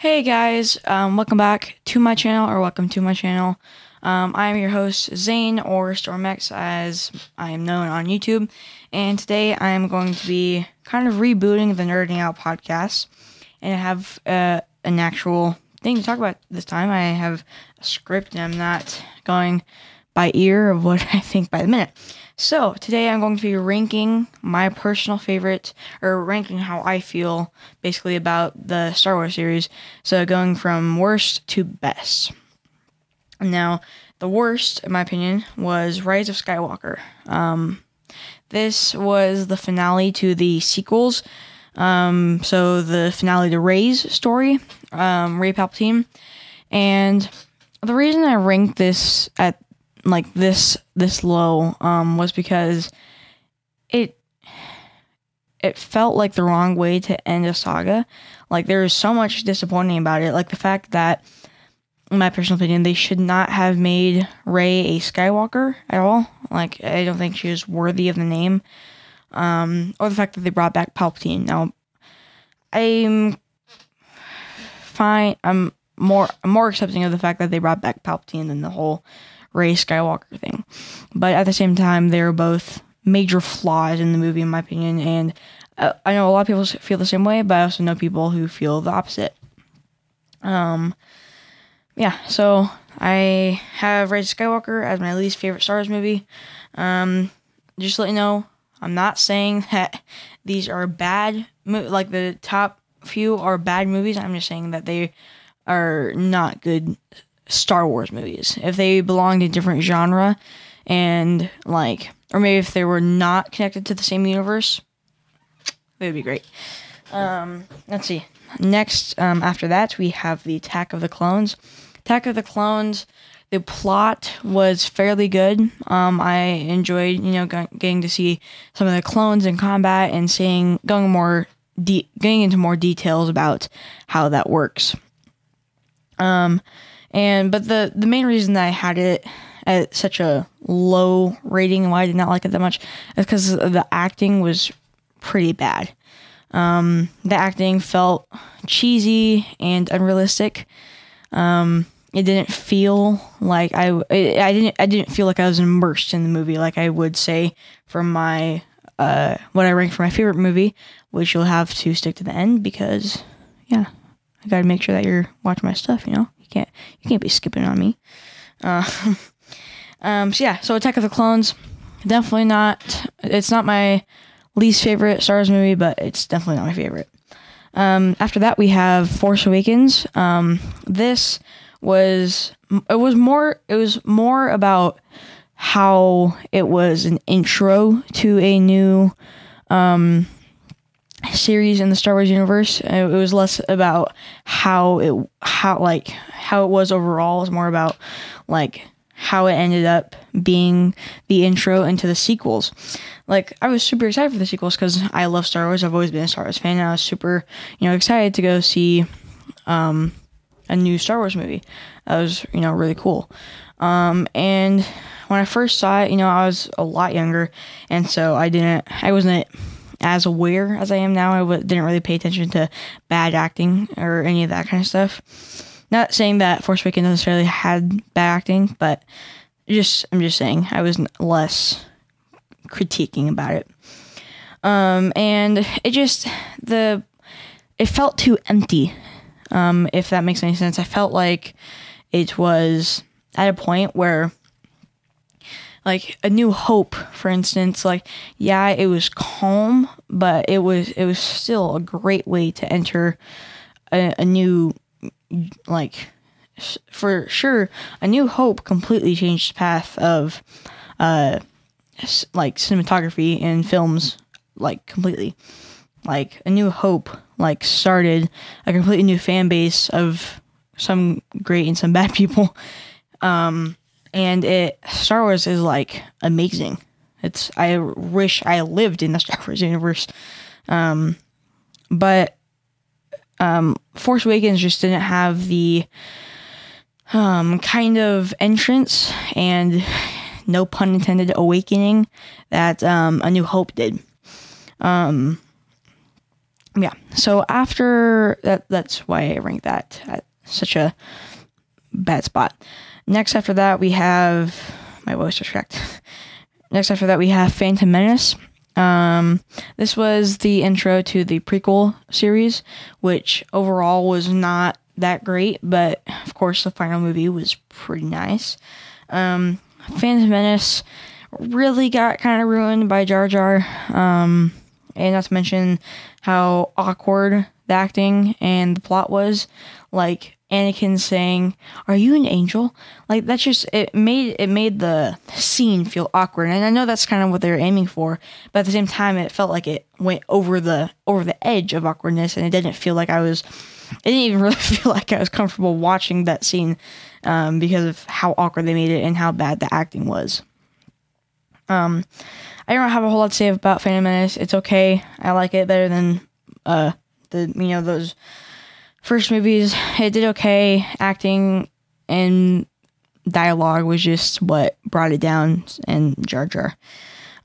Hey guys, welcome back to my channel, or welcome to my channel. I am your host, Zane, or StormX, as I am known on YouTube, and today I am going to be kind of rebooting the Nerding Out podcast, and I have an actual thing to talk about this time. I have a script, and I'm not going by ear of what I think by the minute. So, today I'm going to be ranking my personal favorite, or ranking how I feel, basically, about the Star Wars series. So, going from worst to best. Now, the worst, in my opinion, was Rise of Skywalker. This was the finale to the sequels. So, the finale to Rey's story, Rey Palpatine. And the reason I ranked this at like this low was because it felt like the wrong way to end a saga. Like, there is so much disappointing about it, like the fact that, in my personal opinion, they should not have made Rey a Skywalker at all. Like, I don't think she was worthy of the name, or the fact that they brought back Palpatine. Now, I'm more accepting of the fact that they brought back Palpatine than the whole Rey Skywalker thing, but at the same time, they're both major flaws in the movie, in my opinion, and I know a lot of people feel the same way, but I also know people who feel the opposite. Yeah, so I have Rey Skywalker as my least favorite Star Wars movie. Just to let you know, I'm not saying that these are bad, like the top few are bad movies. I'm just saying that they are not good Star Wars movies. If they belonged to a different genre, and like, or maybe if they were not connected to the same universe, they would be great. Let's see. Next, after that, we have the Attack of the Clones. Attack of the Clones, the plot was fairly good. I enjoyed, getting to see some of the clones in combat and seeing, going into more details about how that works. But the main reason that I had it at such a low rating and why I did not like it that much is because the acting was pretty bad. The acting felt cheesy and unrealistic. It didn't feel like I didn't feel like I was immersed in the movie like I would say from my what I rank for my favorite movie, which you'll have to stick to the end because I gotta make sure that you're watching my stuff, You can't be skipping on me. So Attack of the Clones, definitely not. It's not my least favorite Star Wars movie, but it's definitely not my favorite. After that, we have Force Awakens. This was more about how it was an intro to a new series in the Star Wars universe. It was less about how it was overall. It was more about like how it ended up being the intro into the sequels. Like, I was super excited for the sequels because I love Star Wars. I've always been a Star Wars fan, and I was super excited to go see a new Star Wars movie. That was really cool. And when I first saw it, I was a lot younger, and so I wasn't as aware as I am now. I didn't really pay attention to bad acting or any of that kind of stuff. Not saying that Force Awakens necessarily had bad acting, but I'm just saying I was less critiquing about it. And it just it felt too empty. If that makes any sense. I felt like it was at a point where, like A New Hope, for instance, it was calm, but it was still a great way to enter a new, for sure, A New Hope completely changed the path of, cinematography and films, completely. A New Hope, started a completely new fan base of some great and some bad people, and Star Wars is amazing. I wish I lived in the Star Wars universe. Force Awakens just didn't have the kind of entrance and, no pun intended, awakening that A New Hope did. yeah, so after that, that's why I rank that at such a bad spot. Next after that, we have my voice was cracked. Next after that, we have Phantom Menace. This was the intro to the prequel series, which overall was not that great, but of course the final movie was pretty nice. Phantom Menace really got kind of ruined by Jar Jar, and not to mention how awkward the acting and the plot was. Like Anakin saying, "Are you an angel?" Like, that's just, it made the scene feel awkward, and I know that's kind of what they were aiming for, but at the same time, it felt like it went over the edge of awkwardness, and it didn't even really feel like I was comfortable watching that scene, because of how awkward they made it and how bad the acting was. I don't have a whole lot to say about Phantom Menace. It's okay. I like it better than those first movies. It did okay. Acting and dialogue was just what brought it down, and Jar Jar.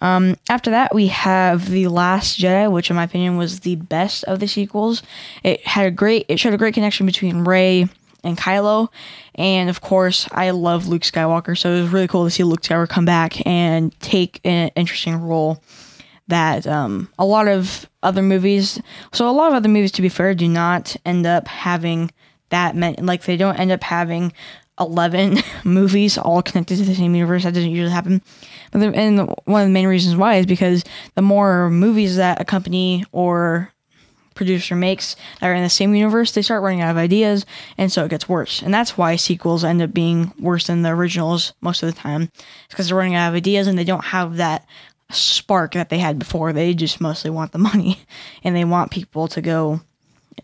After that, we have The Last Jedi, which in my opinion was the best of the sequels. It showed a great connection between Rey and Kylo, and of course I love Luke Skywalker, so it was really cool to see Luke Skywalker come back and take an interesting role that a lot of other movies, to be fair, do not end up having that many. Like, they don't end up having 11 movies all connected to the same universe. That doesn't usually happen. And one of the main reasons why is because the more movies that a company or producer makes that are in the same universe, they start running out of ideas, and so it gets worse. And that's why sequels end up being worse than the originals most of the time. It's because they're running out of ideas and they don't have that spark that they had before. They just mostly want the money, and they want people to go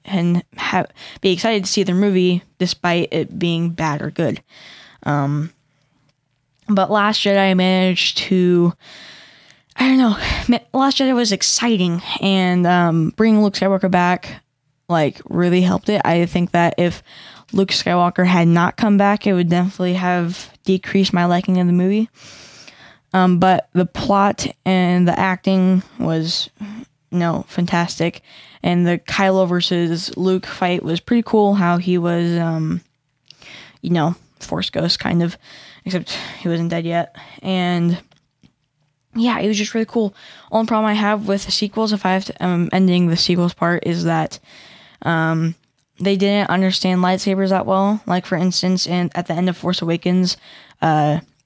and be excited to see their movie despite it being bad or good. But Last Jedi managed to, I don't know, Last Jedi was exciting, and bringing Luke Skywalker back like really helped it. I think that if Luke Skywalker had not come back, it would definitely have decreased my liking of the movie. But the plot and the acting was fantastic, and the Kylo versus Luke fight was pretty cool. How he was, Force Ghost kind of, except he wasn't dead yet. And yeah, it was just really cool. Only problem I have with the sequels, if I have to ending the sequels part, is that they didn't understand lightsabers that well. Like, for instance, at the end of Force Awakens,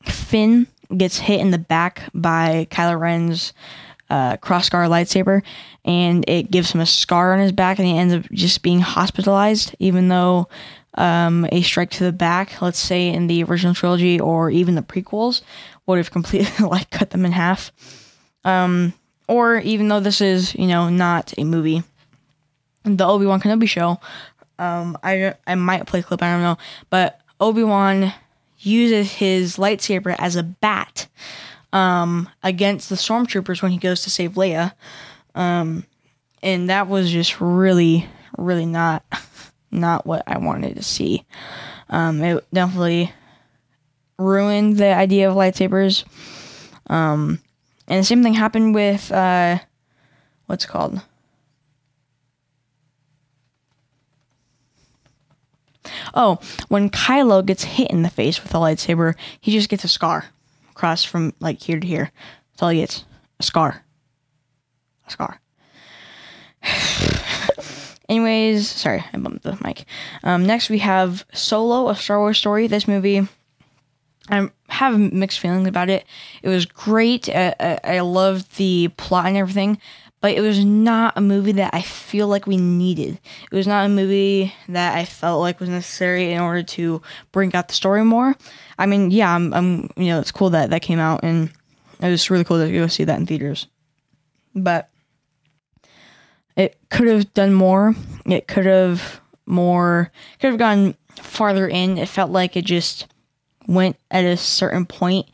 Finn gets hit in the back by Kylo Ren's cross-scar lightsaber, and it gives him a scar on his back, and he ends up just being hospitalized, even though a strike to the back, let's say in the original trilogy or even the prequels, would have completely like cut them in half. Or even though this is, not a movie, the Obi-Wan Kenobi show, I might play a clip, I don't know, but Obi-Wan uses his lightsaber as a bat against the stormtroopers when he goes to save Leia, and that was just really, really not what I wanted to see. It definitely ruined the idea of lightsabers, and the same thing happened with what's it called? Oh, when Kylo gets hit in the face with a lightsaber, he just gets a scar across from like here to here. That's all he gets. A scar. Anyways, sorry, I bumped the mic. Next we have Solo: A Star Wars Story. This movie, I have mixed feelings about it. It was great. I loved the plot and everything, but it was not a movie that I feel like we needed. It was not a movie that I felt like was necessary in order to bring out the story more. I mean, yeah, I'm it's cool that came out, and it was really cool to go see that in theaters. But it could have done more. It could have gone farther in. It felt like it just went at a certain point.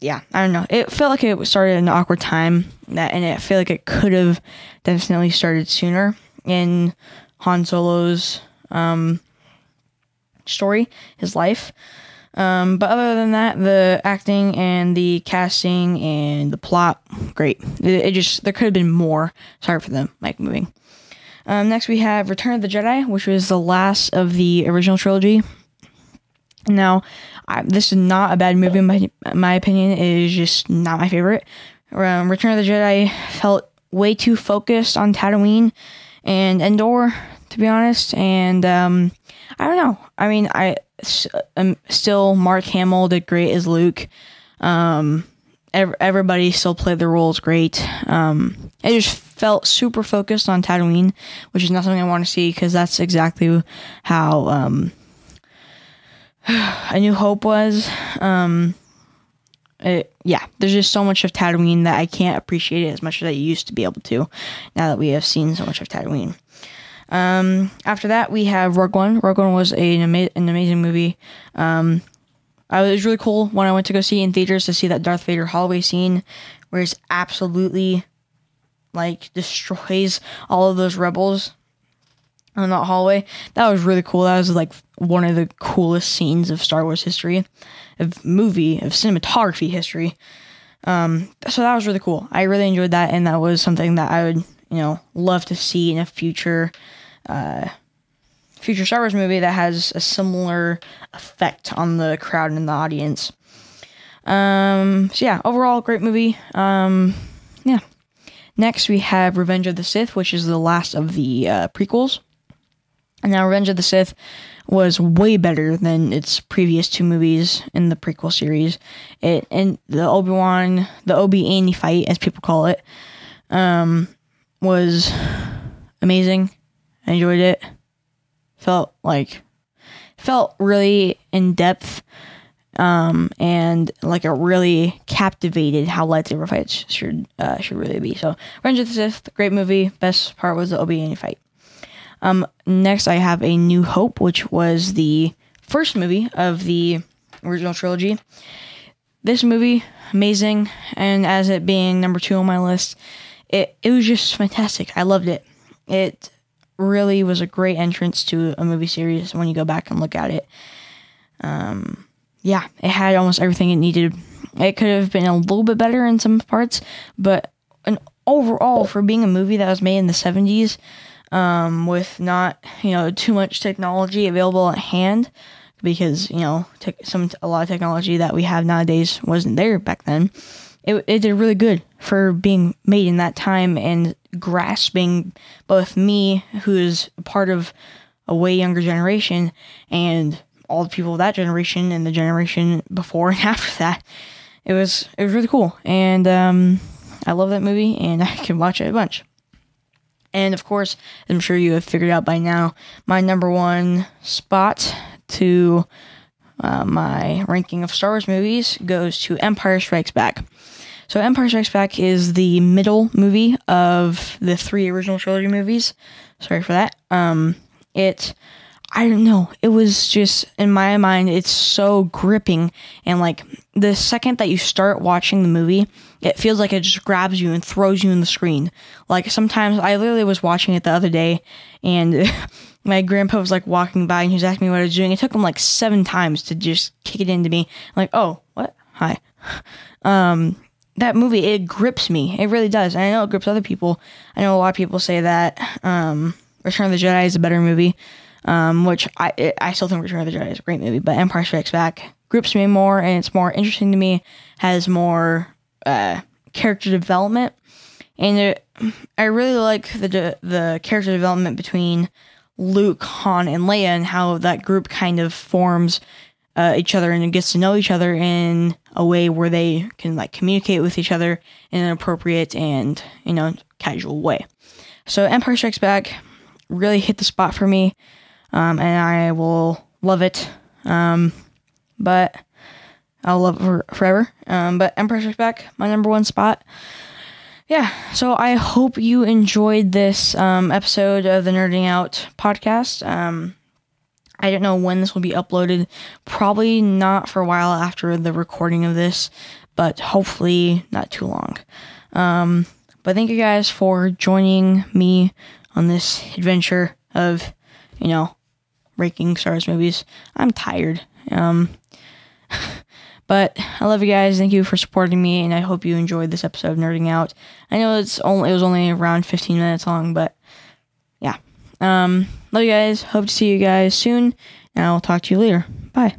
Yeah, I don't know. It felt like it started at an awkward time, and I feel like it could have definitely started sooner in Han Solo's story, his life. But other than that, the acting and the casting and the plot, great. It just, there could have been more. Sorry for the mic moving. Next we have Return of the Jedi, which was the last of the original trilogy. Now, this is not a bad movie in my opinion. It is just not my favorite. Return of the Jedi felt way too focused on Tatooine and Endor, to be honest. And I don't know. I mean, still Mark Hamill did great as Luke. Everybody still played their roles great. It just felt super focused on Tatooine, which is not something I want to see, because that's exactly how A New Hope was. There's just so much of Tatooine that I can't appreciate it as much as I used to be able to, now that we have seen so much of Tatooine. After that, we have Rogue One. Rogue One was an amazing movie. It was really cool when I went to go see in theaters to see that Darth Vader hallway scene, where it's absolutely, like, destroys all of those rebels in that hallway. That was really cool. That was, like, one of the coolest scenes of Star Wars history, of cinematography history. So that was really cool. I really enjoyed that, and that was something that I would, love to see in a future Star Wars movie that has a similar effect on the crowd and the audience. Overall, great movie. Next, we have Revenge of the Sith, which is the last of the prequels. And now, Revenge of the Sith was way better than its previous two movies in the prequel series. And the Obi-Wan fight, as people call it, was amazing. I enjoyed it. Felt really in depth. It really captivated how lightsaber fights should really be. So, Revenge of the Sith, great movie. Best part was the Obi-Wan fight. Next, I have A New Hope, which was the first movie of the original trilogy. This movie, amazing, and as it being number 2 on my list, it was just fantastic. I loved it. It really was a great entrance to a movie series when you go back and look at it. It had almost everything it needed. It could have been a little bit better in some parts, but overall, for being a movie that was made in the 70s, with not, too much technology available at hand, because, a lot of technology that we have nowadays wasn't there back then. It did really good for being made in that time and grasping both me, who is part of a way younger generation, and all the people of that generation and the generation before and after that. It was really cool, and I love that movie, and I can watch it a bunch. And of course, I'm sure you have figured out by now, my number one spot to my ranking of Star Wars movies goes to Empire Strikes Back. So Empire Strikes Back is the middle movie of the 3 original trilogy movies. Sorry for that. I don't know. It was just, in my mind, it's so gripping. And, the second that you start watching the movie, it feels like it just grabs you and throws you in the screen. Sometimes, I literally was watching it the other day, and my grandpa was, walking by, and he was asking me what I was doing. It took him, 7 times to just kick it into me. I'm oh, what? Hi. That movie, it grips me. It really does. And I know it grips other people. I know a lot of people say that Return of the Jedi is a better movie. Which I still think Return of the Jedi is a great movie, but Empire Strikes Back grips me more, and it's more interesting to me, has more character development, and I really like the character development between Luke, Han, and Leia, and how that group kind of forms each other and gets to know each other in a way where they can communicate with each other in an appropriate and casual way. So Empire Strikes Back really hit the spot for me. And I will love it, but I'll love it forever. But Empire Strikes Back, my number one spot. So I hope you enjoyed this episode of the Nerding Out podcast. I don't know when this will be uploaded. Probably not for a while after the recording of this, but hopefully not too long. But thank you guys for joining me on this adventure of ranking Star Wars movies. I'm tired. But I love you guys. Thank you for supporting me, and I hope you enjoyed this episode of Nerding Out. I know it was only around 15 minutes long, but yeah. Love you guys. Hope to see you guys soon, and I'll talk to you later. Bye.